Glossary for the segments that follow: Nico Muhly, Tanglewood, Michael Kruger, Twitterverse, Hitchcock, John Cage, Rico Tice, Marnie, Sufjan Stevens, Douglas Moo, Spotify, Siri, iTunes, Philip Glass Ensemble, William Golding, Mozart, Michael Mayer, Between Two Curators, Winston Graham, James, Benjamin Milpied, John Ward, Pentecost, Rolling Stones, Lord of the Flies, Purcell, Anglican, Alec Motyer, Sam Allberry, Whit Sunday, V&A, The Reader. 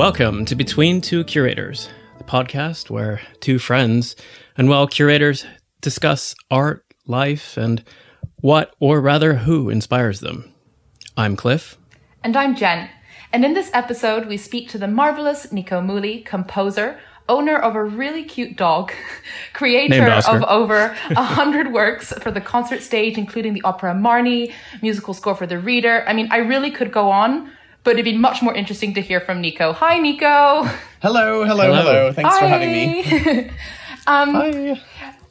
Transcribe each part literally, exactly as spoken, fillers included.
Welcome to Between Two Curators, the podcast where two friends and, well, curators discuss art, life, and what, or rather who, inspires them. I'm Cliff. And I'm Jen. And in this episode, we speak to the marvelous Nico Muhly, composer, owner of a really cute dog, creator of over a hundred works for the concert stage, including the opera Marnie, musical score for The Reader. I mean, I really could go on, but it'd be much more interesting to hear from Nico. Hi, Nico. Hello, hello, hello. hello. Thanks Hi. for having me. um, Hi.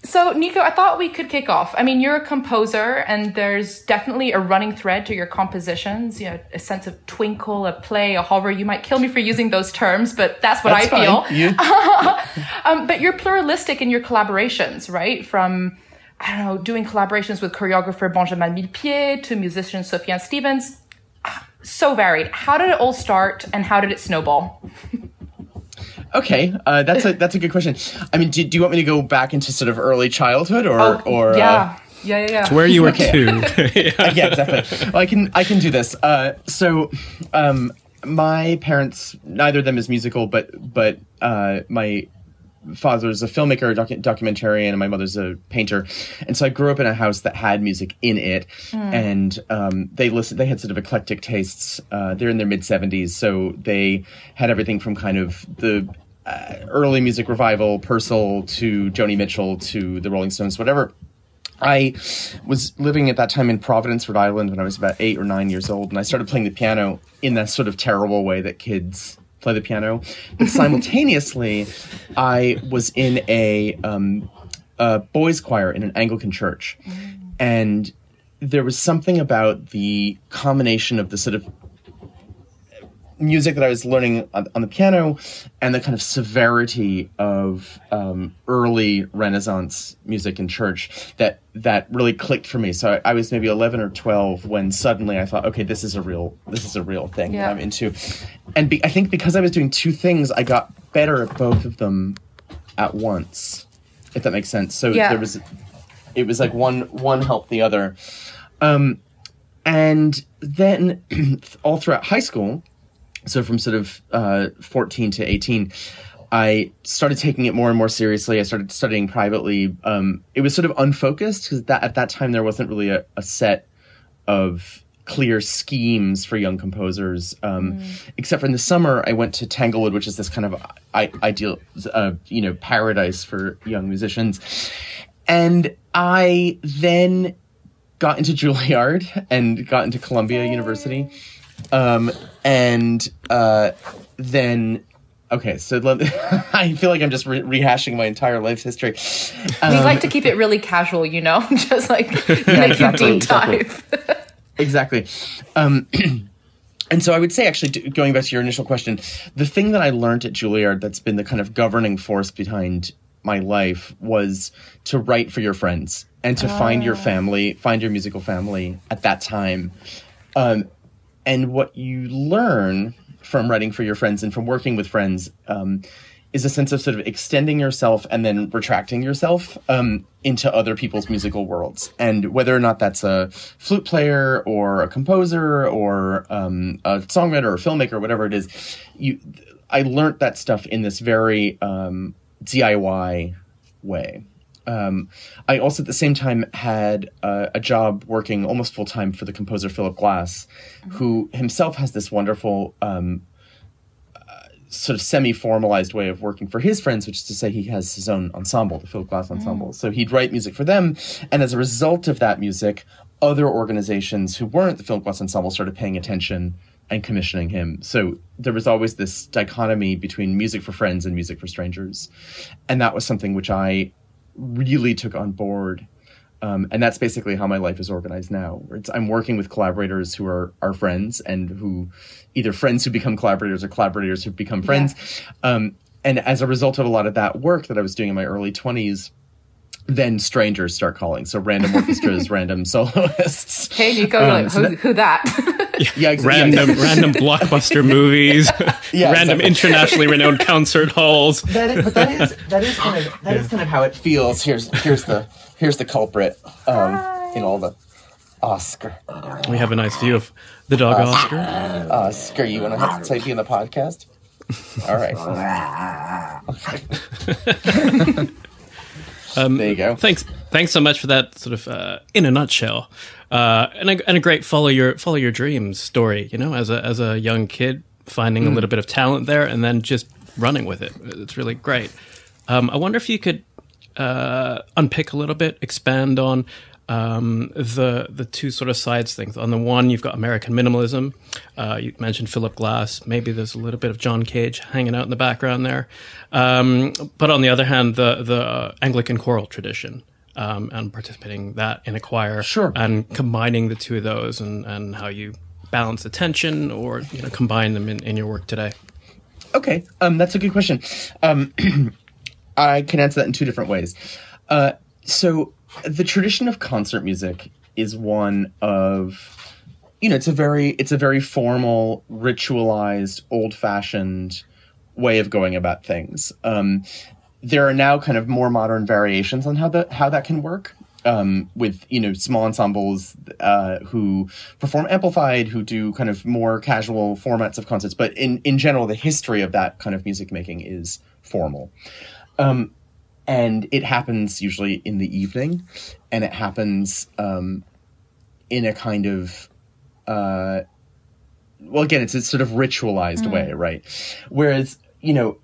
So, Nico, I thought we could kick off. I mean, you're a composer, and there's definitely a running thread to your compositions, you know, a sense of twinkle, a play, a hover. You might kill me for using those terms, but that's what that's I fine. feel. You- um, but you're pluralistic in your collaborations, right? From, I don't know, doing collaborations with choreographer Benjamin Milpied to musician Sufjan Stevens. So varied. How did it all start, and how did it snowball? Okay, uh, that's a that's a good question. I mean, do, do you want me to go back into sort of early childhood, or oh, or yeah. Uh, yeah, yeah, yeah, to where you were okay. two? yeah. yeah, exactly. Well, I can I can do this. Uh, so, um, my parents, neither of them is musical, but but uh, my father's a filmmaker, docu- documentarian, and my mother's a painter, and so I grew up in a house that had music in it, mm. and um, they listened. They had sort of eclectic tastes. Uh, they're in their mid seventies, so they had everything from kind of the uh, early music revival, Purcell, to Joni Mitchell, to the Rolling Stones, whatever. I was living at that time in Providence, Rhode Island, when I was about eight or nine years old, and I started playing the piano in that sort of terrible way that kids play the piano. But simultaneously, I was in a, um, a boys' choir in an Anglican church. Mm. And there was something about the combination of the sort of music that I was learning on, on the piano and the kind of severity of um, early Renaissance music in church that that really clicked for me. So I, I was maybe eleven or twelve when suddenly I thought, okay, this is a real this is a real thing yeah. that I'm into. And be, I think because I was doing two things, I got better at both of them at once, if that makes sense. So yeah. there was, it was like one one helped the other. Um, and then all throughout high school, so from sort of uh, fourteen to eighteen, I started taking it more and more seriously. I started studying privately. Um, it was sort of unfocused because that, at that time there wasn't really a, a set of clear schemes for young composers. Um, mm. Except for in the summer, I went to Tanglewood, which is this kind of I- ideal, uh, you know, paradise for young musicians. And I then got into Juilliard and got into Columbia Yay. University. Um, and, uh, then, okay, so let, I feel like I'm just re- rehashing my entire life's history. Um, we like to keep it really casual, you know, just like yeah, make exactly, you deep dive. Exactly. exactly. Um, and so I would say actually, going back to your initial question, the thing that I learned at Juilliard that's been the kind of governing force behind my life was to write for your friends and to oh. find your family, find your musical family at that time. Um, And what you learn from writing for your friends and from working with friends um, is a sense of sort of extending yourself and then retracting yourself um, into other people's musical worlds. And whether or not that's a flute player or a composer or um, a songwriter or a filmmaker or whatever it is, you, I learned that stuff in this very um, D I Y way. Um, I also at the same time had uh, a job working almost full time for the composer Philip Glass, mm-hmm. who himself has this wonderful um, uh, sort of semi-formalized way of working for his friends, which is to say he has his own ensemble, the Philip Glass Ensemble. Mm-hmm. So he'd write music for them. And as a result of that music, other organizations who weren't the Philip Glass Ensemble started paying attention and commissioning him. So there was always this dichotomy between music for friends and music for strangers. And that was something which I really took on board. Um, and that's basically how my life is organized now. It's, I'm working with collaborators who are our friends and who either friends who become collaborators or collaborators who become friends. Yeah. Um, and as a result of a lot of that work that I was doing in my early twenties, then strangers start calling. So random orchestras, random soloists. Hey, Nico, um, like, who, so that, who that? Yeah, yeah exactly. Random, random blockbuster movies. Yeah, random exactly. internationally renowned concert halls. That is, but that is that is kind of that yeah. is kind of how it feels. Here's here's the here's the culprit um, in all the Oscar. We have a nice view of the dog Oscar. Oscar, Oscar you want to type in the podcast? All right. um, there you go. Thanks. Thanks so much for that sort of uh, in a nutshell, uh, and a, and a great follow your follow your dreams story. You know, as a as a young kid finding mm. a little bit of talent there and then just running with it. It's really great. Um, I wonder if you could uh, unpick a little bit, expand on. Um, the the two sort of sides things. On the one, you've got American minimalism. Uh, you mentioned Philip Glass. Maybe there's a little bit of John Cage hanging out in the background there. Um, but on the other hand, the the Anglican choral tradition um, and participating that in a choir sure. and combining the two of those and, and how you balance the tension or you know combine them in, in your work today. Okay, um, that's a good question. Um, I can answer that in two different ways. Uh, so. The tradition of concert music is one of, you know, it's a very it's a very formal, ritualized, old-fashioned way of going about things. Um, there are now kind of more modern variations on how that how that can work um, with, you know, small ensembles uh, who perform amplified, who do kind of more casual formats of concerts. But in, in general, the history of that kind of music making is formal. Um And it happens usually in the evening, and it happens um, in a kind of, uh, well, again, it's a sort of ritualized mm. way, right? Whereas, you know,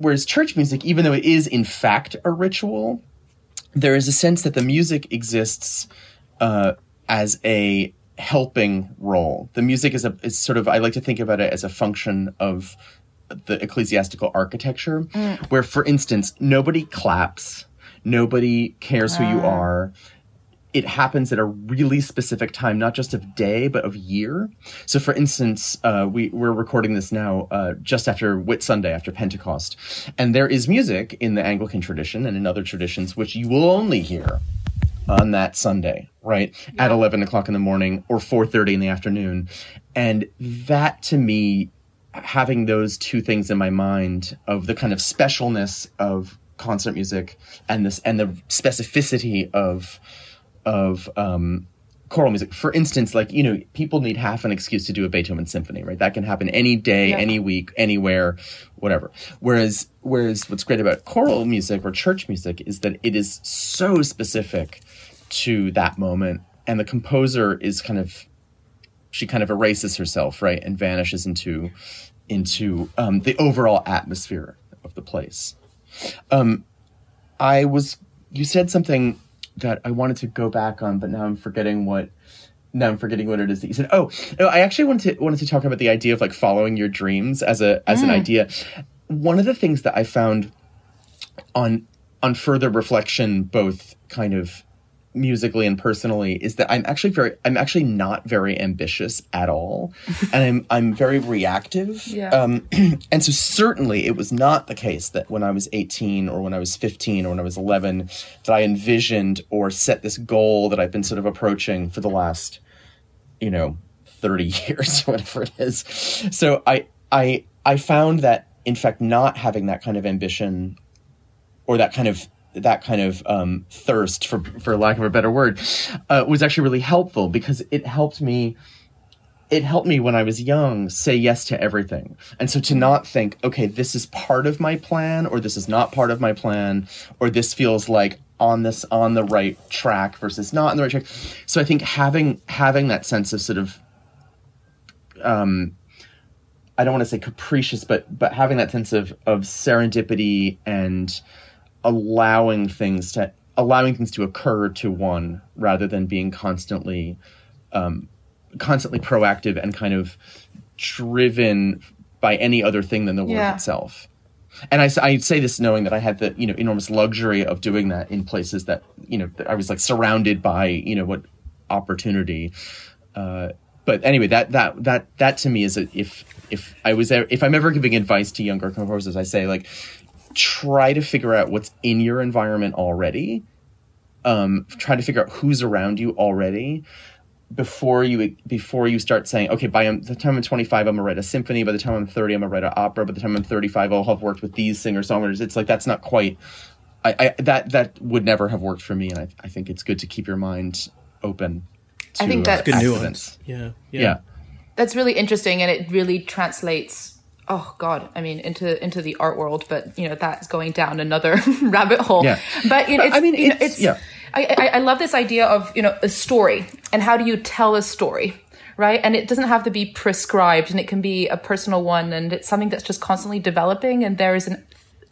whereas church music, even though it is in fact a ritual, there is a sense that the music exists uh, as a helping role. The music is a is sort of, I like to think about it as a function of the ecclesiastical architecture, mm. where, for instance, nobody claps, nobody cares who uh. you are. It happens at a really specific time, not just of day, but of year. So, for instance, uh, we, we're recording this now uh, just after Whit Sunday, after Pentecost. And there is music in the Anglican tradition and in other traditions, which you will only hear on that Sunday, right? Yeah. At eleven o'clock in the morning or four thirty in the afternoon. And that, to me, having those two things in my mind of the kind of specialness of concert music and this and the specificity of of um choral music, for instance, like, you know, people need half an excuse to do a Beethoven symphony, right? That can happen any day, yeah. any week, anywhere, whatever. Whereas whereas what's great about choral music or church music is that it is so specific to that moment, and the composer is kind of she kind of erases herself, right, and vanishes into into um, the overall atmosphere of the place. Um, I was, you said something that I wanted to go back on, but now I'm forgetting what. Now I'm forgetting what it is that you said. Oh, no, I actually wanted to, wanted to talk about the idea of like following your dreams as a as mm. an idea. One of the things that I found on on further reflection, both kind of musically and personally, is that I'm actually very, I'm actually not very ambitious at all. And I'm, I'm very reactive. Yeah. Um, and so certainly it was not the case that when I was eighteen or when I was fifteen or when I was eleven, that I envisioned or set this goal that I've been sort of approaching for the last, you know, thirty years, whatever it is. So I, I, I found that in fact, not having that kind of ambition or that kind of that kind of um, thirst, for for lack of a better word, uh, was actually really helpful, because it helped me, it helped me when I was young say yes to everything. And so to not think, okay, this is part of my plan or this is not part of my plan, or this feels like on this, on the right track versus not on the right track. So I think having, having that sense of sort of, um, I don't want to say capricious, but, but having that sense of, of serendipity and allowing things to allowing things to occur to one, rather than being constantly, um, constantly proactive and kind of driven by any other thing than the yeah. work itself. And I, I say this knowing that I had the, you know, enormous luxury of doing that in places that, you know, I was like surrounded by, you know, what opportunity. Uh, but anyway, that that that that to me is a, if if I was if I'm ever giving advice to younger composers, I say like, try to figure out what's in your environment already. Um, try to figure out who's around you already before you before you start saying, okay, by the time I'm twenty-five, I'm going to write a symphony. By the time I'm thirty, I'm going to write an opera. By the time I'm thirty-five, I'll have worked with these singer-songwriters. It's like, that's not quite... I, I that that would never have worked for me, and I, I think it's good to keep your mind open to I think that's uh, good nuance. Yeah, yeah. Yeah. That's really interesting, and it really translates oh God, I mean, into into the art world, but you know, that's going down another rabbit hole. Yeah. But you know, it's, I mean, you it's, know, it's yeah. I, I I love this idea of, you know, a story and how do you tell a story, right? And it doesn't have to be prescribed, and it can be a personal one, and it's something that's just constantly developing. And there is an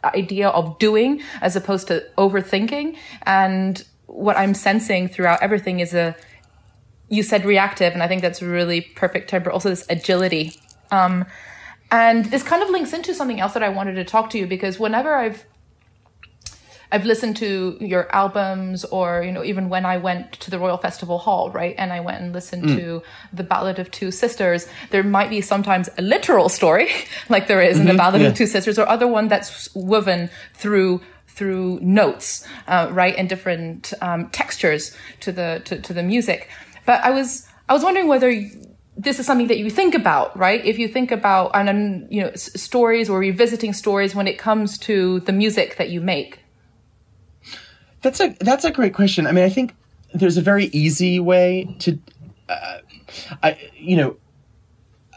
idea of doing as opposed to overthinking. And what I'm sensing throughout everything is a, you said reactive, and I think that's really perfect term, but also this agility. Um, and this kind of links into something else that I wanted to talk to you, because whenever I've, I've listened to your albums, or, you know, even when I went to the Royal Festival Hall, right, and I went and listened mm. to The Ballad of Two Sisters, there might be sometimes a literal story, like there is mm-hmm. in The Ballad yeah. of Two Sisters, or other one that's woven through through notes, uh, right, and different um, textures to the to, to the music. But I was I was wondering whether this is something that you think about, right? If you think about, and you know, s- stories or revisiting stories when it comes to the music that you make. That's a that's a great question. I mean, I think there's a very easy way to, uh, I you know,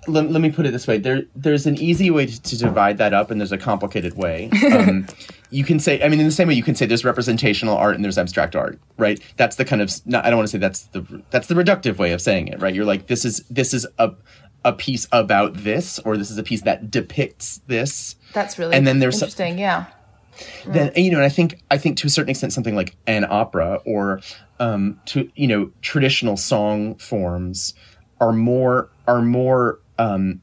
let, let me put it this way. There there's an easy way to, to divide that up, and there's a complicated way. Um, you can say, I mean, in the same way, you can say there's representational art and there's abstract art, right? That's the kind of no, I don't want to say that's the that's the reductive way of saying it, right? You're like, this is this is a a piece about this, or this is a piece that depicts this. That's really and then there's interesting, some, yeah. Then, you know, and I think, I think to a certain extent, something like an opera or, um, to, you know, traditional song forms are more, are more, um,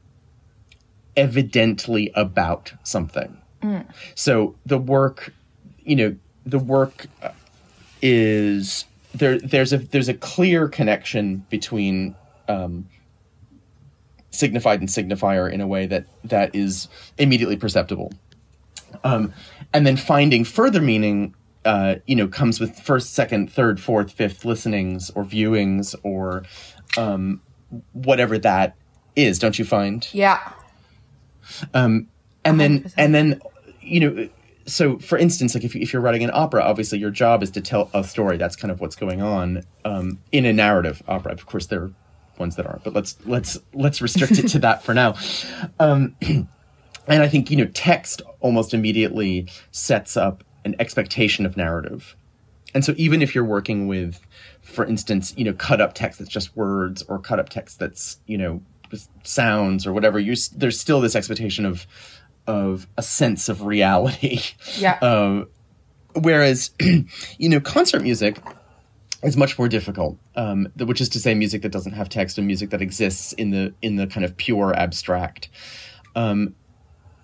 evidently about something. Mm. So the work, you know, the work is there, there's a, there's a clear connection between, um, signified and signifier in a way that, that is immediately perceptible. Um, and then finding further meaning, uh, you know, comes with first, second, third, fourth, fifth listenings or viewings or um, whatever that is. Don't you find? Yeah. Um, and then, one hundred percent. And then, you know, so for instance, like if if you're writing an opera, obviously your job is to tell a story. That's kind of what's going on um, in a narrative opera. Of course, there are ones that aren't, but let's let's let's restrict it to that for now. Um, And I think, you know, text almost immediately sets up an expectation of narrative. And so even if you're working with, for instance, you know, cut up text that's just words or cut up text that's, you know, sounds or whatever, you're, there's still this expectation of of a sense of reality. Yeah. Uh, whereas, you know, concert music is much more difficult, um, which is to say music that doesn't have text and music that exists in the in the kind of pure abstract. Um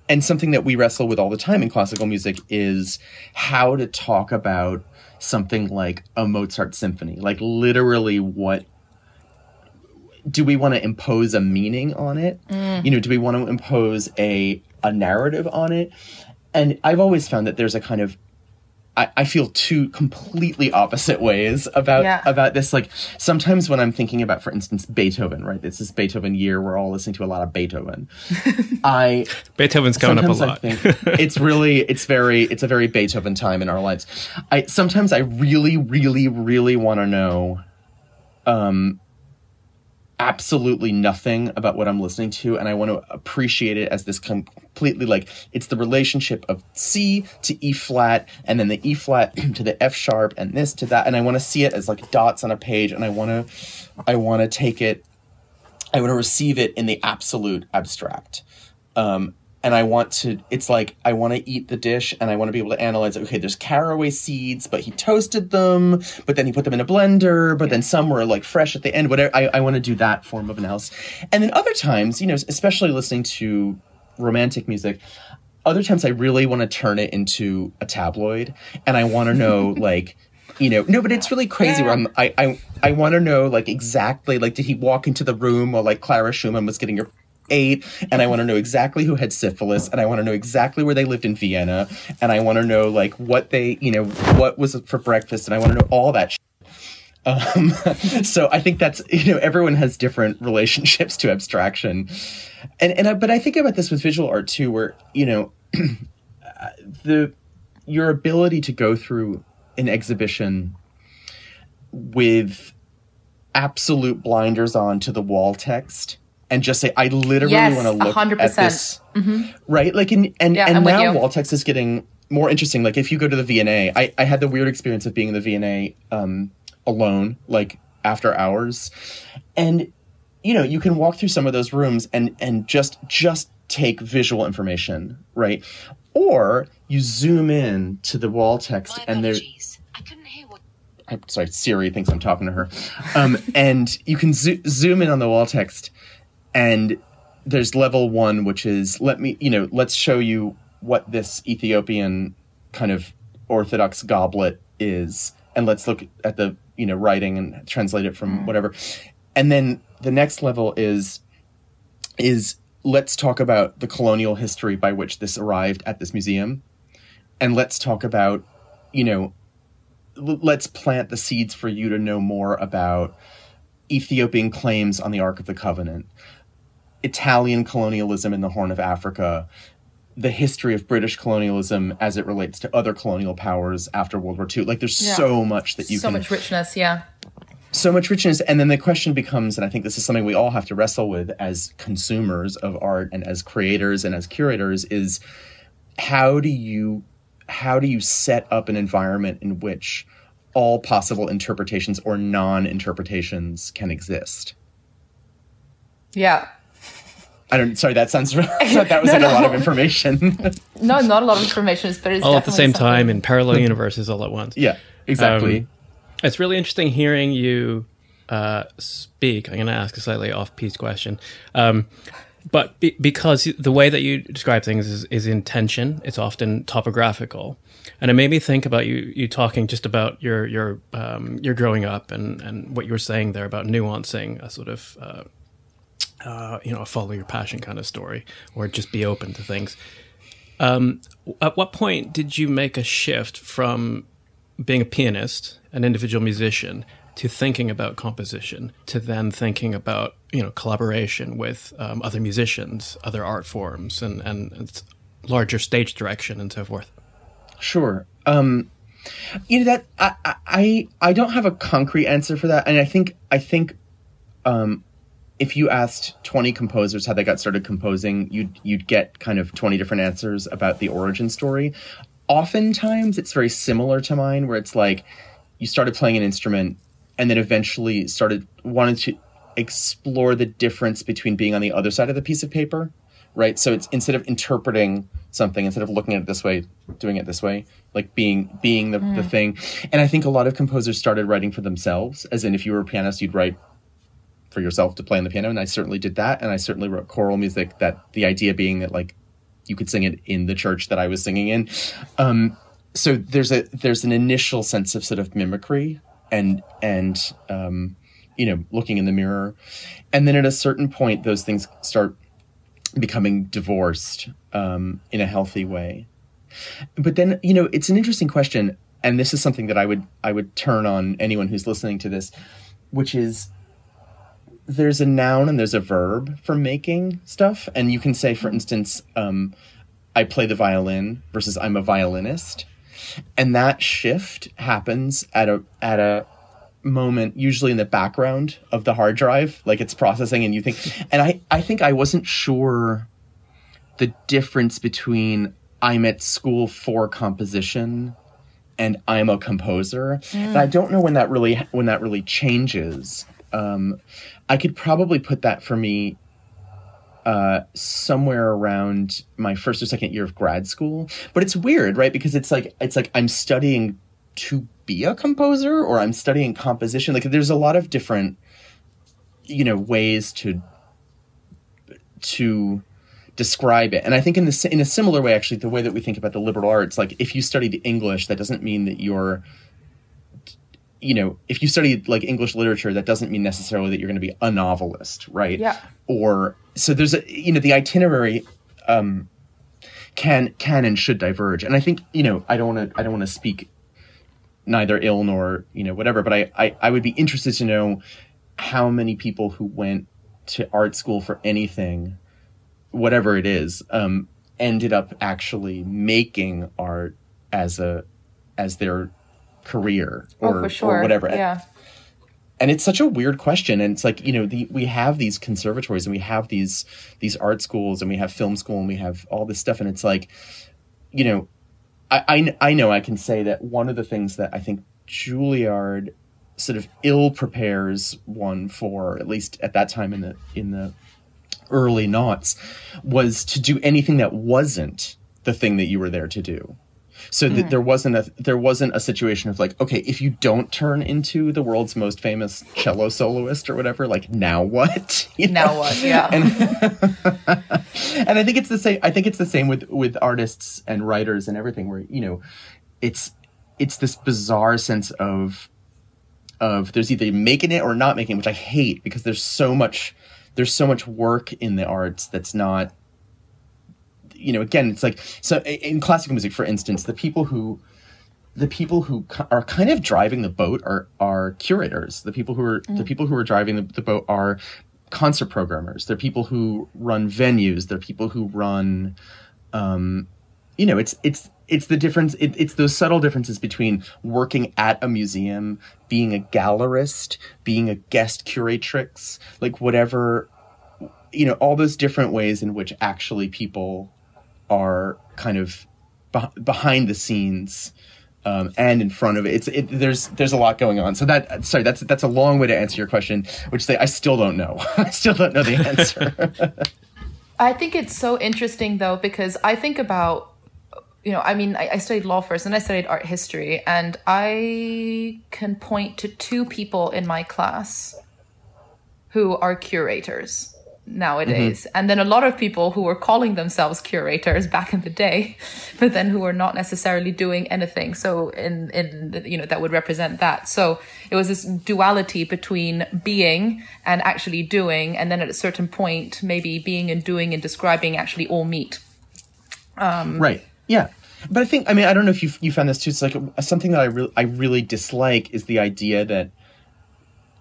And something that we wrestle with all the time in classical music is how to talk about something like a Mozart symphony. Like literally what, do we want to impose a meaning on it? Mm. You know, do we want to impose a a narrative on it? And I've always found that there's a kind of, I, I feel two completely opposite ways about yeah. about this. Like sometimes when I'm thinking about, for instance, Beethoven, right? It's this Beethoven year. We're all listening to a lot of Beethoven. I Beethoven's coming up a lot. it's really, it's very, it's a very Beethoven time in our lives. I sometimes I really, really, really want to know, um, absolutely nothing about what I'm listening to, and I want to appreciate it as this completely, like, it's the relationship of C to E flat and then the E flat to the F sharp and this to that, and I want to see it as like dots on a page, and I want to I want to take it I want to receive it in the absolute abstract, um and I want to, it's like, I want to eat the dish and I want to be able to analyze it. Okay, there's caraway seeds, but he toasted them, but then he put them in a blender, but then some were like fresh at the end, whatever. I, I want to do that form of analysis. And then other times, you know, especially listening to romantic music, other times I really want to turn it into a tabloid, and I want to know like, you know, no, but it's really crazy where I'm, I, I, I want to know like exactly, like, did he walk into the room while like Clara Schumann was getting her eight, and I want to know exactly who had syphilis, and I want to know exactly where they lived in Vienna, and I want to know like what they, you know, what was for breakfast, and I want to know all that shit. Um, so I think that's, you know, everyone has different relationships to abstraction, and and I, but I think about this with visual art too, where, you know, the your ability to go through an exhibition with absolute blinders on to the wall text and just say, I literally yes, want to look one hundred percent at this. Mm-hmm. Right? Like, in, and, yeah, and I'm now wall text is getting more interesting. Like, if you go to the V and A, I, I had the weird experience of being in the V and A um, alone, like, after hours. And, you know, you can walk through some of those rooms and and just just take visual information, right? Or you zoom in to the wall text My and there's... I couldn't hear what... I'm sorry, Siri thinks I'm talking to her. Um, and you can zo- zoom in on the wall text and there's level one, which is, let me, you know, let's show you what this Ethiopian kind of Orthodox goblet is. And let's look at the, you know, writing and translate it from mm. whatever. And then the next level is, is let's talk about the colonial history by which this arrived at this museum. And let's talk about, you know, l- let's plant the seeds for you to know more about Ethiopian claims on the Ark of the Covenant, Italian colonialism in the Horn of Africa, the history of British colonialism as it relates to other colonial powers after World War Two. Like, there's yeah. so much that you so can... So much richness, yeah. So much richness. And then the question becomes, and I think this is something we all have to wrestle with as consumers of art and as creators and as curators, is how do you, how do you set up an environment in which all possible interpretations or non-interpretations can exist? Yeah. I don't, sorry, that sounds, that was no, like no. a lot of information. No, not a lot of information. It's very all at the same something. time in parallel universes all at once. Yeah, exactly. Um, it's really interesting hearing you uh, speak. I'm going to ask a slightly off-piece question. Um, but be- because the way that you describe things is, is in tension, it's often topographical. And it made me think about you you talking just about your your um, your growing up and, and what you were saying there about nuancing a sort of... Uh, Uh, you know, a follow your passion kind of story, or just be open to things. Um, at what point did you make a shift from being a pianist, an individual musician, to thinking about composition, to then thinking about, you know, collaboration with um, other musicians, other art forms, and, and, and larger stage direction and so forth? Sure. Um, you know, that I, I I don't have a concrete answer for that, and I think I think. Um, If you asked twenty composers how they got started composing, you'd you'd get kind of twenty different answers about the origin story. Oftentimes, it's very similar to mine, where it's like you started playing an instrument and then eventually started wanting to explore the difference between being on the other side of the piece of paper, right? So it's instead of interpreting something, instead of looking at it this way, doing it this way, like being being the, mm. the thing. And I think a lot of composers started writing for themselves, as in if you were a pianist, you'd write for yourself to play on the piano. And I certainly did that. And I certainly wrote choral music, that the idea being that like you could sing it in the church that I was singing in. Um, so there's a, there's an initial sense of sort of mimicry and, and um, you know, looking in the mirror. And then at a certain point, those things start becoming divorced um, in a healthy way. But then, you know, it's an interesting question. And this is something that I would, I would turn on anyone who's listening to this, which is, there's a noun and there's a verb for making stuff. And you can say, for instance, um, I play the violin versus I'm a violinist. And that shift happens at a at a moment, usually in the background of the hard drive, like it's processing and you think. And I, I think I wasn't sure the difference between I'm at school for composition and I'm a composer. Mm. And I don't know when that really when that really changes. Um, I could probably put that for me uh, somewhere around my first or second year of grad school, but it's weird, right? Because it's like it's like I'm studying to be a composer, or I'm studying composition. Like, there's a lot of different, you know, ways to to describe it. And I think in the in a similar way, actually, the way that we think about the liberal arts, like if you studied English, that doesn't mean that you're you know, if you study like English literature, that doesn't mean necessarily that you're going to be a novelist, right? Yeah. Or so there's a, you know, the itinerary um, can can and should diverge, and I think you know, I don't want to I don't want to speak neither ill nor you know whatever, but I, I I would be interested to know how many people who went to art school for anything, whatever it is, um, ended up actually making art as a as their career or, oh, for sure. or whatever. Yeah. And it's such a weird question. And it's like, you know, the, we have these conservatories and we have these these art schools and we have film school and we have all this stuff. And it's like, you know, I, I, I know I can say that one of the things that I think Juilliard sort of ill prepares one for, at least at that time in the in the early noughts, was to do anything that wasn't the thing that you were there to do. So that mm. there wasn't a there wasn't a situation of like, okay, if you don't turn into the world's most famous cello soloist or whatever, like now what? You know? Now what? Yeah. And, and I think it's the same. I think it's the same with, with artists and writers and everything. Where you know, it's it's this bizarre sense of of there's either making it or not making it, which I hate because there's so much there's so much work in the arts that's not. You know, again, it's like, so in classical music, for instance, the people who, the people who are kind of driving the boat are, are curators. The people who are, mm. the people who are driving the, the boat are concert programmers. They're people who run venues. They're people who run, um, you know, it's, it's, it's the difference. It, it's those subtle differences between working at a museum, being a gallerist, being a guest curatrix, like whatever, you know, all those different ways in which actually people are kind of be- behind the scenes um, and in front of it. It's it, there's there's a lot going on. So that sorry, that's that's a long way to answer your question, which they, I still don't know. I still don't know the answer. I think it's so interesting though, because I think about, you know, I mean, I, I studied law first and I studied art history, and I can point to two people in my class who are curators nowadays. Mm-hmm. And then a lot of people who were calling themselves curators back in the day, but then who were not necessarily doing anything. So in, in, you know, that would represent that. So it was this duality between being and actually doing. And then at a certain point, maybe being and doing and describing actually all meet. Um, right. Yeah. But I think, I mean, I don't know if you you found this too. It's like something that I really, I really dislike is the idea that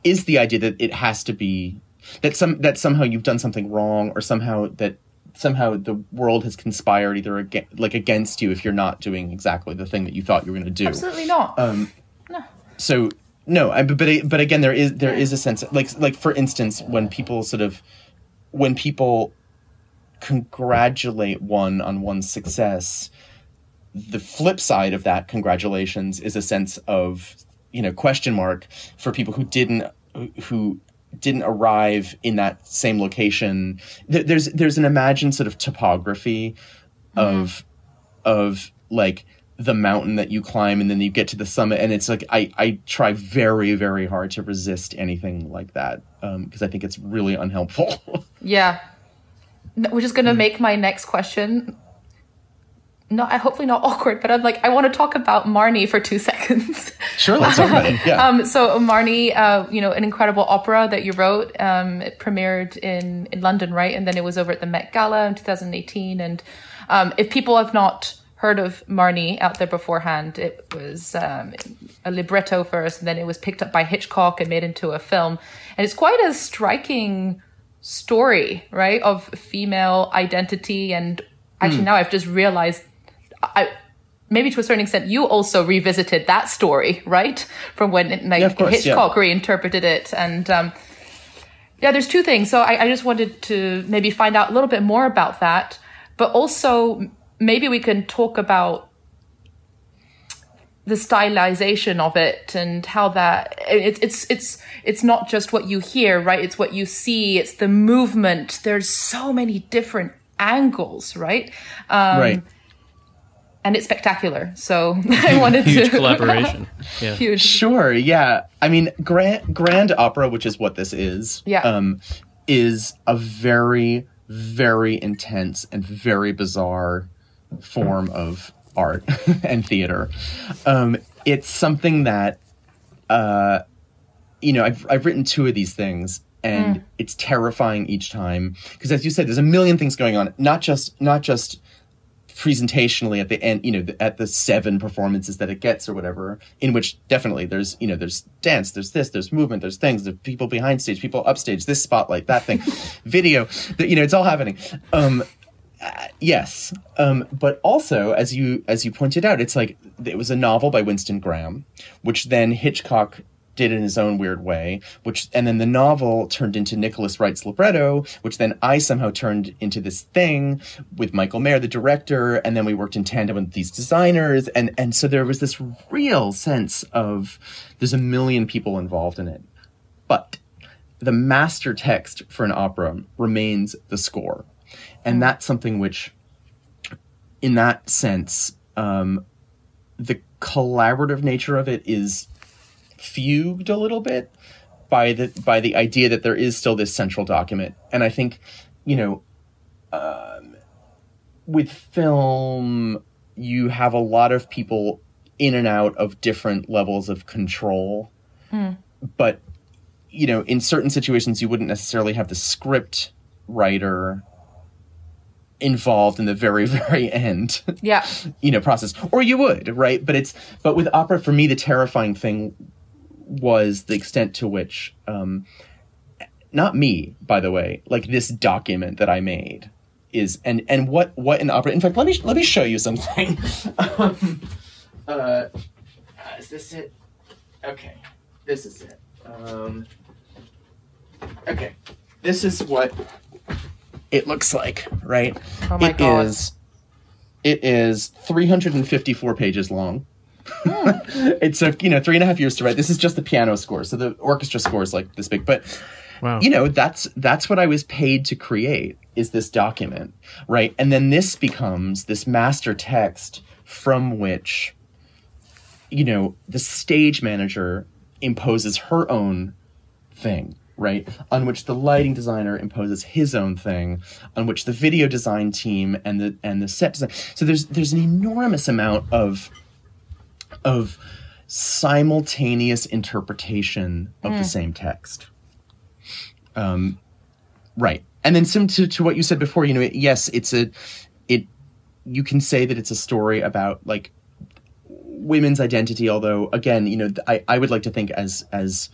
is the idea that it has to be That some that somehow you've done something wrong, or somehow that somehow the world has conspired either ag- like against you if you're not doing exactly the thing that you thought you were going to do. Absolutely not. Um, no. So no, I, but but again, there is there is a sense like like for instance, when people sort of when people congratulate one on one's success, the flip side of that congratulations is a sense of, you know, question mark for people who didn't who. didn't arrive in that same location. There's there's an imagined sort of topography of mm-hmm. of like the mountain that you climb, and then you get to the summit, and it's like I, I try very very hard to resist anything like that um, because I think it's really unhelpful. Yeah, which is going to make my next question not hopefully not awkward, but I'm like I want to talk about Marnie for two seconds. Sure, let's talk about it. Yeah. um, so Marnie, uh, you know, an incredible opera that you wrote. Um, it premiered in, in London, right? And then it was over at the Met Gala in two thousand eighteen. And um, if people have not heard of Marnie out there beforehand, it was um, a libretto first, and then it was picked up by Hitchcock and made into a film. And it's quite a striking story, right, of female identity. And actually mm. now I've just realized I maybe to a certain extent, you also revisited that story, right? From when like, yeah, course, Hitchcock yeah. reinterpreted it. And um, yeah, there's two things. So I, I just wanted to maybe find out a little bit more about that. But also, maybe we can talk about the stylization of it and how that it's it's it's it's not just what you hear, right? It's what you see. It's the movement. There's so many different angles, right? Um, right. And it's spectacular, so I wanted huge to... Huge collaboration. Yeah. Huge. Sure, yeah. I mean, grand, grand opera, which is what this is, yeah. um, is a very, very intense and very bizarre form of art and theater. Um, it's something that, uh, you know, I've, I've written two of these things, and mm. it's terrifying each time. Because as you said, there's a million things going on, not just not just... presentationally at the end, you know, at the seven performances that it gets or whatever, in which definitely there's, you know, there's dance, there's this, there's movement, there's things, there's people behind stage, people upstage, this spotlight, that thing, video, that, you know, it's all happening. Um, uh, yes. Um, but also, as you, as you pointed out, it's like, it was a novel by Winston Graham, which then Hitchcock did in his own weird way, which, and then the novel turned into Nicholas Wright's libretto, which then I somehow turned into this thing with Michael Mayer, the director, and then we worked in tandem with these designers, and and so there was this real sense of there's a million people involved in it. But the master text for an opera remains the score, and that's something which, in that sense, um, the collaborative nature of it is fugued a little bit by the by the idea that there is still this central document. And I think, you know, um, with film, you have a lot of people in and out of different levels of control. Mm. But, you know, in certain situations, you wouldn't necessarily have the script writer involved in the very, very end, yeah, you know, process, or you would, right? But it's, but with opera, for me, the terrifying thing was the extent to which, um, not me, by the way, like this document that I made is, and, and what, what an opera, in fact, let me, let me show you something. um, uh, is this it? Okay. This is it. Um, okay. This is what it looks like, right? Oh my it God. Is, it is three hundred fifty-four pages long. Mm. It took, you know, three and a half years to write. This is just the piano score. So the orchestra score is like this big. But, wow. You know, that's that's what I was paid to create, is this document, right? And then this becomes this master text from which, you know, the stage manager imposes her own thing, right? On which the lighting designer imposes his own thing, on which the video design team and the and the set design. So there's there's an enormous amount of of simultaneous interpretation of mm. the same text. Um, right. And then sim to, to what you said before, you know, it, yes, it's a it you can say that it's a story about, like, women's identity, although, again, you know, I, I would like to think as as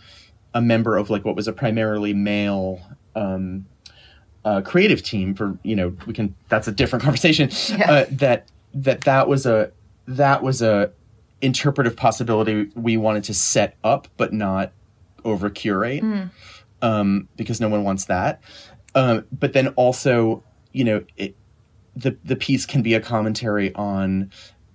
a member of, like, what was a primarily male um, uh, creative team for, you know, we can, that's a different conversation, yeah. uh, that that that was a that was a interpretive possibility we wanted to set up but not over curate, mm. um, because no one wants that. Um, but then also, you know, it, the the piece can be a commentary on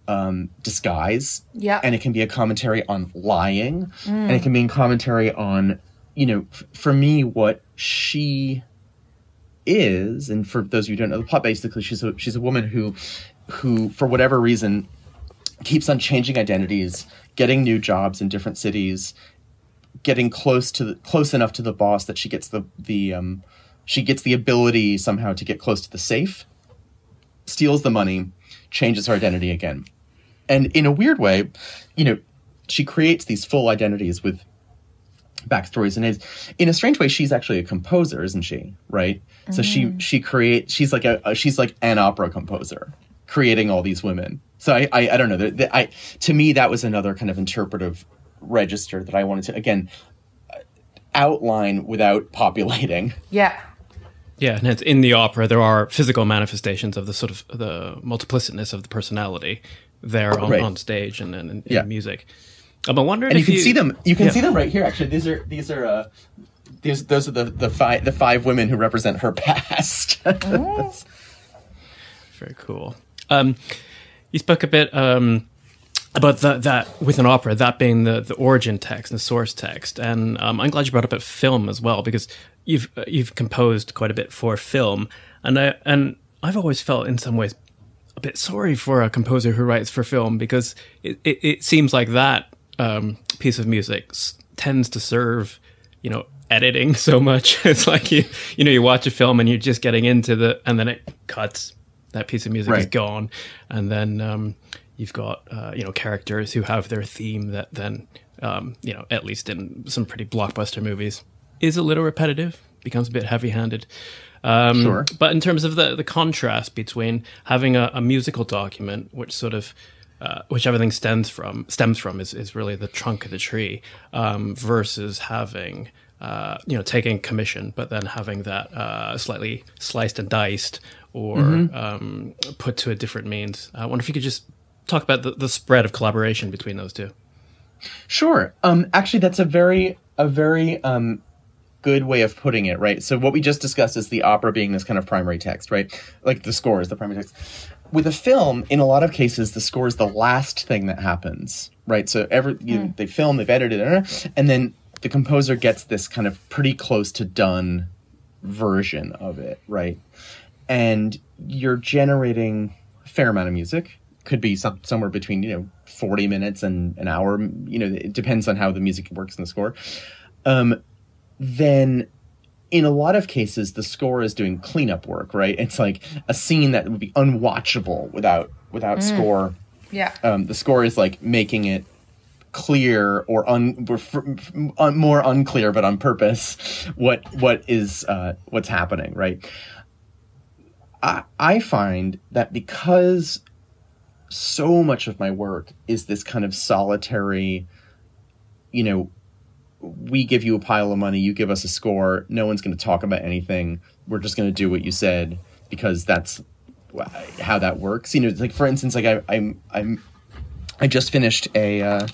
Um, disguise, yeah, and it can be a commentary on lying, mm. and it can be a commentary on, you know, f- for me, what she is, and for those of you who don't know the plot, basically, she's a, she's a woman who, who for whatever reason, keeps on changing identities, getting new jobs in different cities, getting close to the, close enough to the boss that she gets the the um, she gets the ability somehow to get close to the safe, steals the money, changes her identity again. And in a weird way, you know, she creates these full identities with backstories, and is, in a strange way, she's actually a composer, isn't she? Right. Mm-hmm. So she she creates. She's like a, a she's like an opera composer, creating all these women. So I I, I don't know. The, the, I to me that was another kind of interpretive register that I wanted to again outline without populating. Yeah. Yeah, and it's in the opera, there are physical manifestations of the sort of the multiplicitness of the personality there on, right. on stage and in yeah. music. I'm wondering and if you can you, see them. You can yeah. see them right here. Actually, these are these are uh, these those are the the five the five women who represent her past. Mm. Very cool. Um, you spoke a bit um, about that that with an opera, that being the the origin text and the source text, and um, I'm glad you brought up a film as well, because You've you've composed quite a bit for film, and I and I've always felt in some ways a bit sorry for a composer who writes for film, because it it, it seems like that um, piece of music s- tends to serve, you know, editing so much. It's like you you know you watch a film and you're just getting into the, and then it cuts, that piece of music right. is gone, and then um, you've got uh, you know characters who have their theme that then um, you know at least in some pretty blockbuster movies is a little repetitive, becomes a bit heavy-handed. Um, sure. But in terms of the, the contrast between having a, a musical document, which sort of, uh, which everything stems from, stems from is, is really the trunk of the tree, um, versus having, uh, you know, taking commission, but then having that uh, slightly sliced and diced or mm-hmm. um, put to a different means. I wonder if you could just talk about the, the spread of collaboration between those two. Sure. Um, actually, that's a very, a very um, good way of putting it, right? So what we just discussed is the opera being this kind of primary text, right? Like the score is the primary text. With a film, in a lot of cases, the score is the last thing that happens, right? So every you, mm. they film, they've edited, and then the composer gets this kind of pretty close to done version of it, right? And you're generating a fair amount of music. Could be some, somewhere between, you know, forty minutes and an hour. You know, it depends on how the music works in the score. Um, then in a lot of cases, the score is doing cleanup work, right? It's like a scene that would be unwatchable without without mm. score. Yeah. Um, the score is like making it clear or un, un, more unclear, but on purpose, what what is uh, what's happening, right? I, I find that because so much of my work is this kind of solitary, you know, we give you a pile of money, you give us a score, no one's going to talk about anything, we're just going to do what you said because that's how that works. You know, like for instance, like I, I'm, I'm, I just finished a, uh,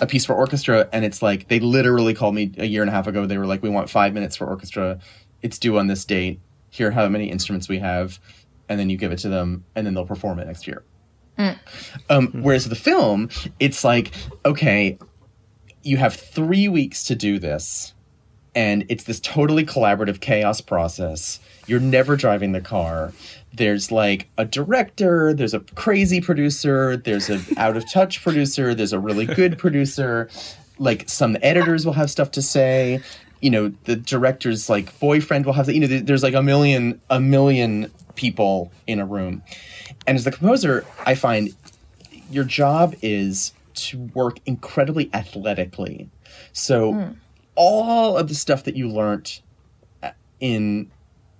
a piece for orchestra, and it's like, they literally called me a year and a half ago. They were like, we want five minutes for orchestra. It's due on this date. Here are how many instruments we have. And then you give it to them and then they'll perform it next year. Mm. Um, whereas the film, it's like, okay, you have three weeks to do this, and it's this totally collaborative chaos process. You're never driving the car. There's like a director, there's a crazy producer, there's an out-of-touch producer, there's a really good producer. Like some editors will have stuff to say. You know, the director's like boyfriend will have, you know, there's like a million, a million people in a room. And as the composer, I find your job is to work incredibly athletically. So mm. all of the stuff that you learned in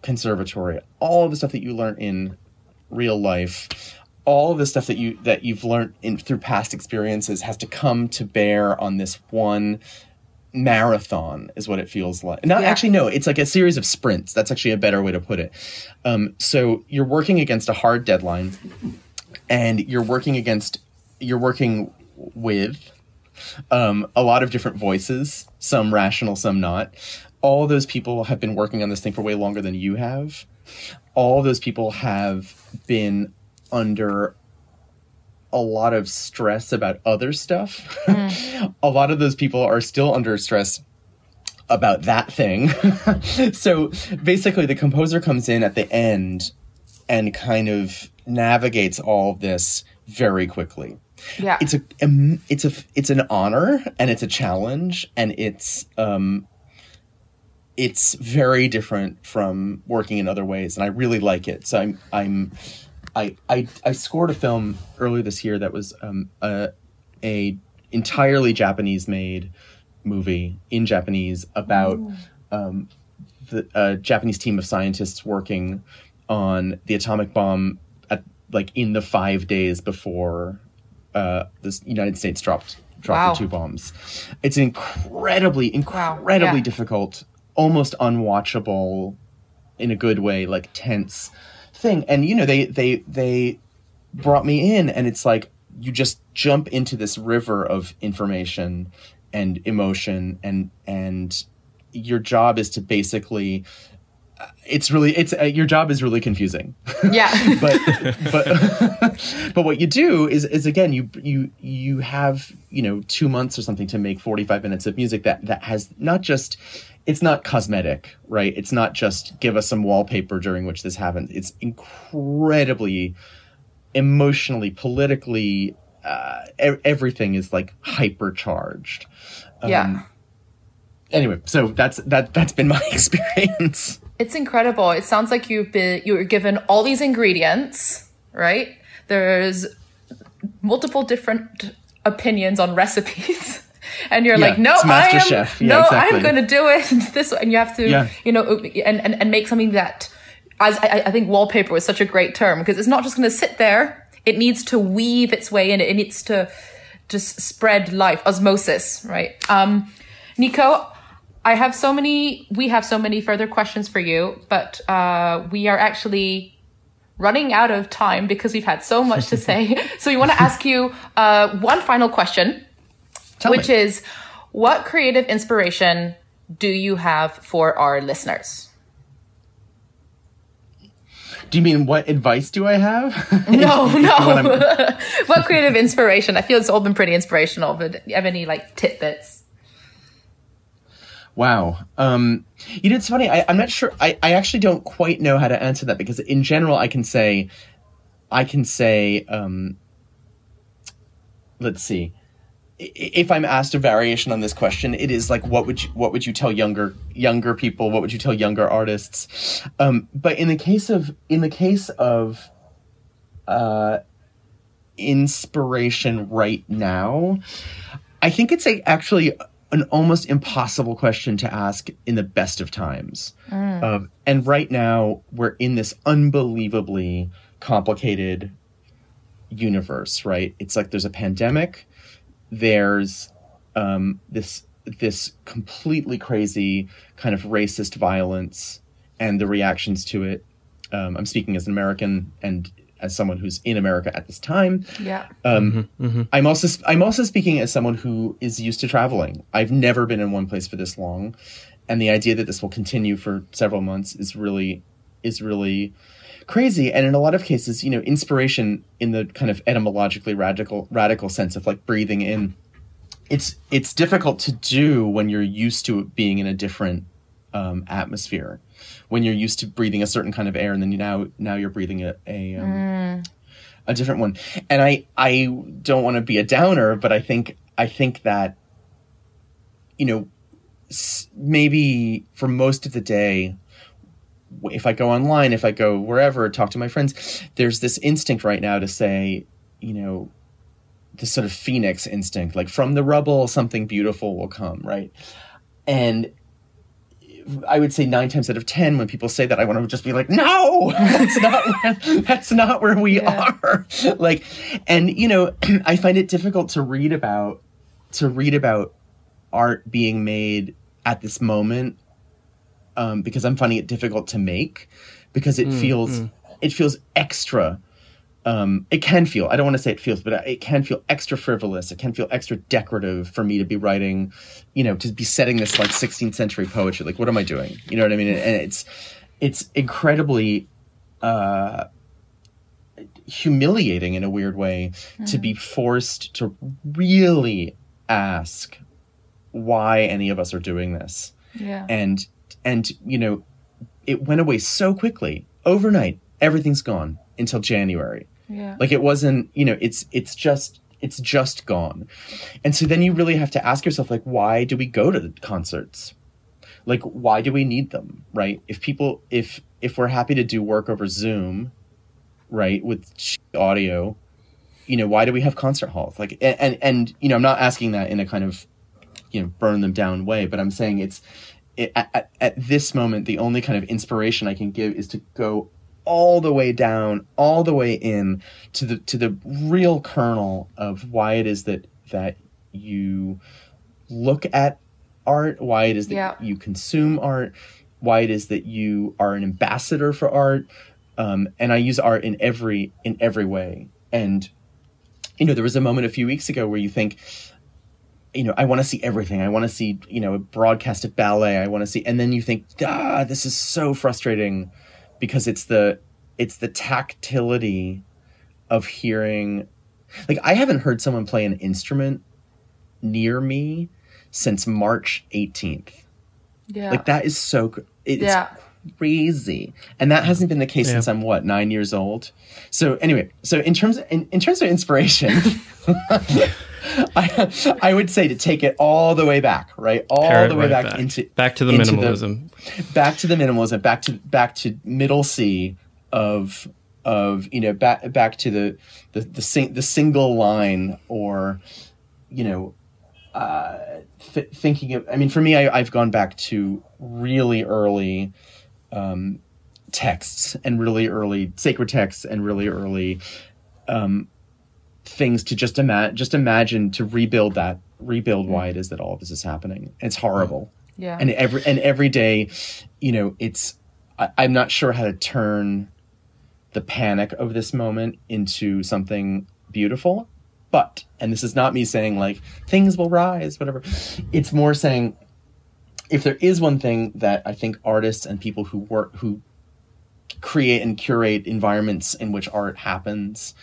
conservatory, all of the stuff that you learned in real life, all of the stuff that you that you've learned in through past experiences has to come to bear on this one marathon, is what it feels like. Not yeah. actually, no, it's like a series of sprints. That's actually a better way to put it. Um, so you're working against a hard deadline, and you're working against, you're working with um, a lot of different voices, some rational, some not. All those people have been working on this thing for way longer than you have. All those people have been under a lot of stress about other stuff. Mm. A lot of those people are still under stress about that thing. So basically the composer comes in at the end and kind of navigates all of this very quickly. Yeah. It's a, um, it's a, it's an honor, and it's a challenge, and it's, um, it's very different from working in other ways. And I really like it. So I'm, I'm, I, I I scored a film earlier this year that was um, a, a entirely Japanese-made movie in Japanese about um, the uh, Japanese team of scientists working on the atomic bomb at like in the five days before uh, the United States dropped dropped wow. the two bombs. It's an incredibly incredibly wow. yeah. difficult, almost unwatchable, in a good way, like tense thing. And you know, they they they brought me in, and it's like you just jump into this river of information and emotion, and and your job is to basically it's really it's uh, your job is really confusing. Yeah. but but but what you do is is again you you you have, you know, two months or something to make forty-five minutes of music that that has not just, it's not cosmetic, right? It's not just give us some wallpaper during which this happens. It's incredibly emotionally, politically, uh, e- everything is like hypercharged. Um, yeah. Anyway, so that's that. That's been my experience. It's incredible. It sounds like you've been you were given all these ingredients, right? There's multiple different opinions on recipes. And you're yeah, like, no, I am, yeah, no, exactly. I'm going to do it this way. And you have to, yeah. you know, and, and, and make something that, as I, I think wallpaper is such a great term, because it's not just going to sit there. It needs to weave its way in. It needs to just spread life, osmosis, right? Um, Nico, I have so many, we have so many further questions for you, but uh, we are actually running out of time because we've had so much to say. So we want to ask you uh, one final question. Tell which me. Is, what creative inspiration do you have for our listeners? Do you mean what advice do I have? No, no. What creative inspiration? I feel it's all been pretty inspirational, but do you have any like tidbits? Wow. Um, you know, it's funny. I, I'm not sure. I, I actually don't quite know how to answer that, because in general, I can say, I can say, um, let's see. If I'm asked a variation on this question, it is like, what would you, what would you tell younger younger people? What would you tell younger artists? Um, but in the case of in the case of uh, inspiration right now, I think it's a, actually an almost impossible question to ask in the best of times. Mm. Um, and right now, we're in this unbelievably complicated universe, right? It's like there's a pandemic. There's um, this this completely crazy kind of racist violence and the reactions to it. Um, I'm speaking as an American and as someone who's in America at this time. Yeah. Um, mm-hmm, mm-hmm. I'm also I'm also speaking as someone who is used to traveling. I've never been in one place for this long, and the idea that this will continue for several months is really is really. crazy. And in a lot of cases, you know, inspiration in the kind of etymologically radical radical sense of like breathing in, it's it's difficult to do when you're used to it being in a different um, atmosphere, when you're used to breathing a certain kind of air, and then you now now you're breathing a a, um, mm. a different one. And I I don't want to be a downer, but I think I think that, you know, maybe for most of the day, if I go online, if I go wherever, talk to my friends, there's this instinct right now to say, you know, this sort of phoenix instinct, like from the rubble, something beautiful will come, right? And I would say nine times out of ten, when people say that, I want to just be like, no, that's not where, that's not where we yeah. are. Like, and, you know, I find it difficult to read about, to read about art being made at this moment. Um, because I'm finding it difficult to make, because it mm, feels mm. it feels extra. Um, it can feel, I don't want to say it feels, but it can feel extra frivolous. It can feel extra decorative for me to be writing, you know, to be setting this like sixteenth century poetry. Like, what am I doing? You know what I mean? And it's it's incredibly uh, humiliating in a weird way mm. to be forced to really ask why any of us are doing this. Yeah. And And, you know, it went away so quickly. Overnight, everything's gone until January. Yeah. Like it wasn't, you know, it's it's just it's just gone. And so then you really have to ask yourself, like, why do we go to the concerts? Like, why do we need them, right? If people, if if we're happy to do work over Zoom, right, with audio, you know, why do we have concert halls? Like, and, and, and you know, I'm not asking that in a kind of, you know, burn them down way, but I'm saying it's, It, at, at this moment, the only kind of inspiration I can give is to go all the way down, all the way in to the to the real kernel of why it is that that you look at art, why it is that yeah. you consume art, why it is that you are an ambassador for art, um, and I use art in every in every way. And you know, there was a moment a few weeks ago where you think, you know, I want to see everything. I want to see, you know, a broadcast of ballet. I want to see, and then you think, ah, this is so frustrating, because it's the it's the tactility of hearing. Like, I haven't heard someone play an instrument near me since March eighteenth. Yeah, like that is so it's yeah. crazy, and that hasn't been the case yeah. since I'm what nine years old. So anyway, so in terms of, in, in terms of inspiration. I, I would say to take it all the way back, right? All Parrot the way right back, back into back to the into minimalism, the, back to the minimalism, back to back to middle C of of you know back back to the the the, sing, the single line, or you know uh, th- thinking of. I mean, for me, I, I've gone back to really early um, texts and really early sacred texts and really early. Um, things to just imagine, just imagine to rebuild that, rebuild why it is that all of this is happening. It's horrible. Yeah. And every, and every day, you know, it's, I, I'm not sure how to turn the panic of this moment into something beautiful, but, and this is not me saying like things will rise, whatever. It's more saying if there is one thing that I think artists and people who work, who create and curate environments in which art happens,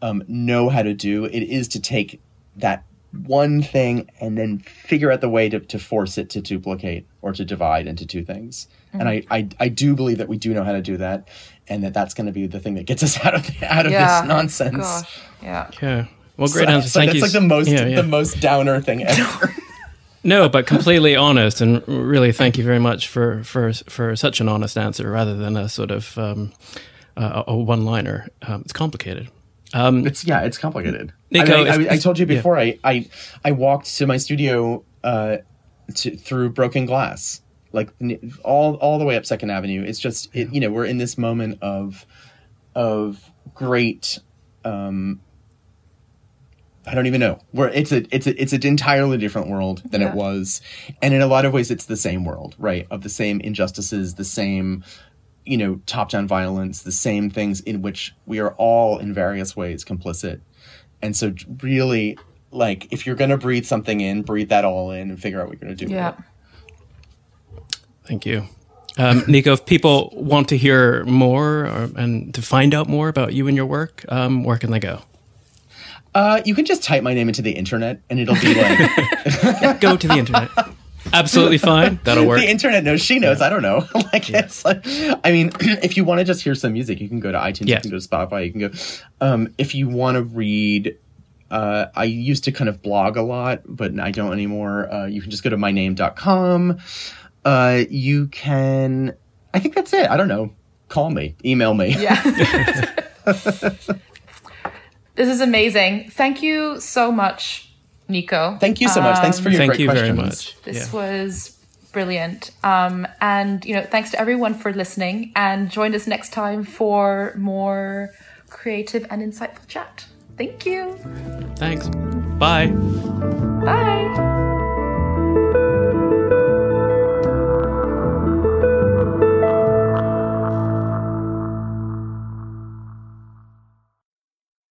um, know how to do, it is to take that one thing and then figure out the way to, to force it to duplicate or to divide into two things. Mm-hmm. And I, I I do believe that we do know how to do that, and that that's going to be the thing that gets us out of the, out of yeah. this nonsense. Gosh. Yeah. Yeah. Well, great so, answer. So Thank that's you. That's like the most yeah, yeah. the most downer thing ever. No, but completely honest, and really thank you very much for, for, for such an honest answer rather than a sort of um, uh, a one-liner. Um, it's complicated. Um, it's yeah, it's complicated. Nico, I, mean, I, I told you before. Yeah. I, I I walked to my studio uh, to, through broken glass, like all all the way up Second Avenue. It's just yeah. it, you know, we're in this moment of of great. Um, I don't even know where it's a it's a it's an entirely different world than yeah. it was, and in a lot of ways, it's the same world, right? Of the same injustices, the same. You know, top-down violence, the same things in which we are all in various ways complicit. And so really, like, if you're going to breathe something in, breathe that all in and figure out what you're going to do yeah. with it. Thank you. Um, Nico, if people want to hear more or, and to find out more about you and your work, um, where can they go? Uh, you can just type my name into the internet and it'll be like... Go to the internet. Absolutely fine. That'll work. The internet knows. She knows. Yeah. I don't know. like yeah. It's like, I mean, if you want to just hear some music, you can go to iTunes. Yeah. You can go to Spotify. You can go. Um, if you want to read, uh, I used to kind of blog a lot, but I don't anymore. Uh, you can just go to my name dot com. Uh, you can. I think that's it. I don't know. Call me. Email me. Yeah. This is amazing. Thank you so much. Nico. Thank you so much. Um, thanks for your thank great you questions. Very much. This yeah. was brilliant. Um, and, you know, thanks to everyone for listening, and join us next time for more creative and insightful chat. Thank you. Thanks. Bye. Bye.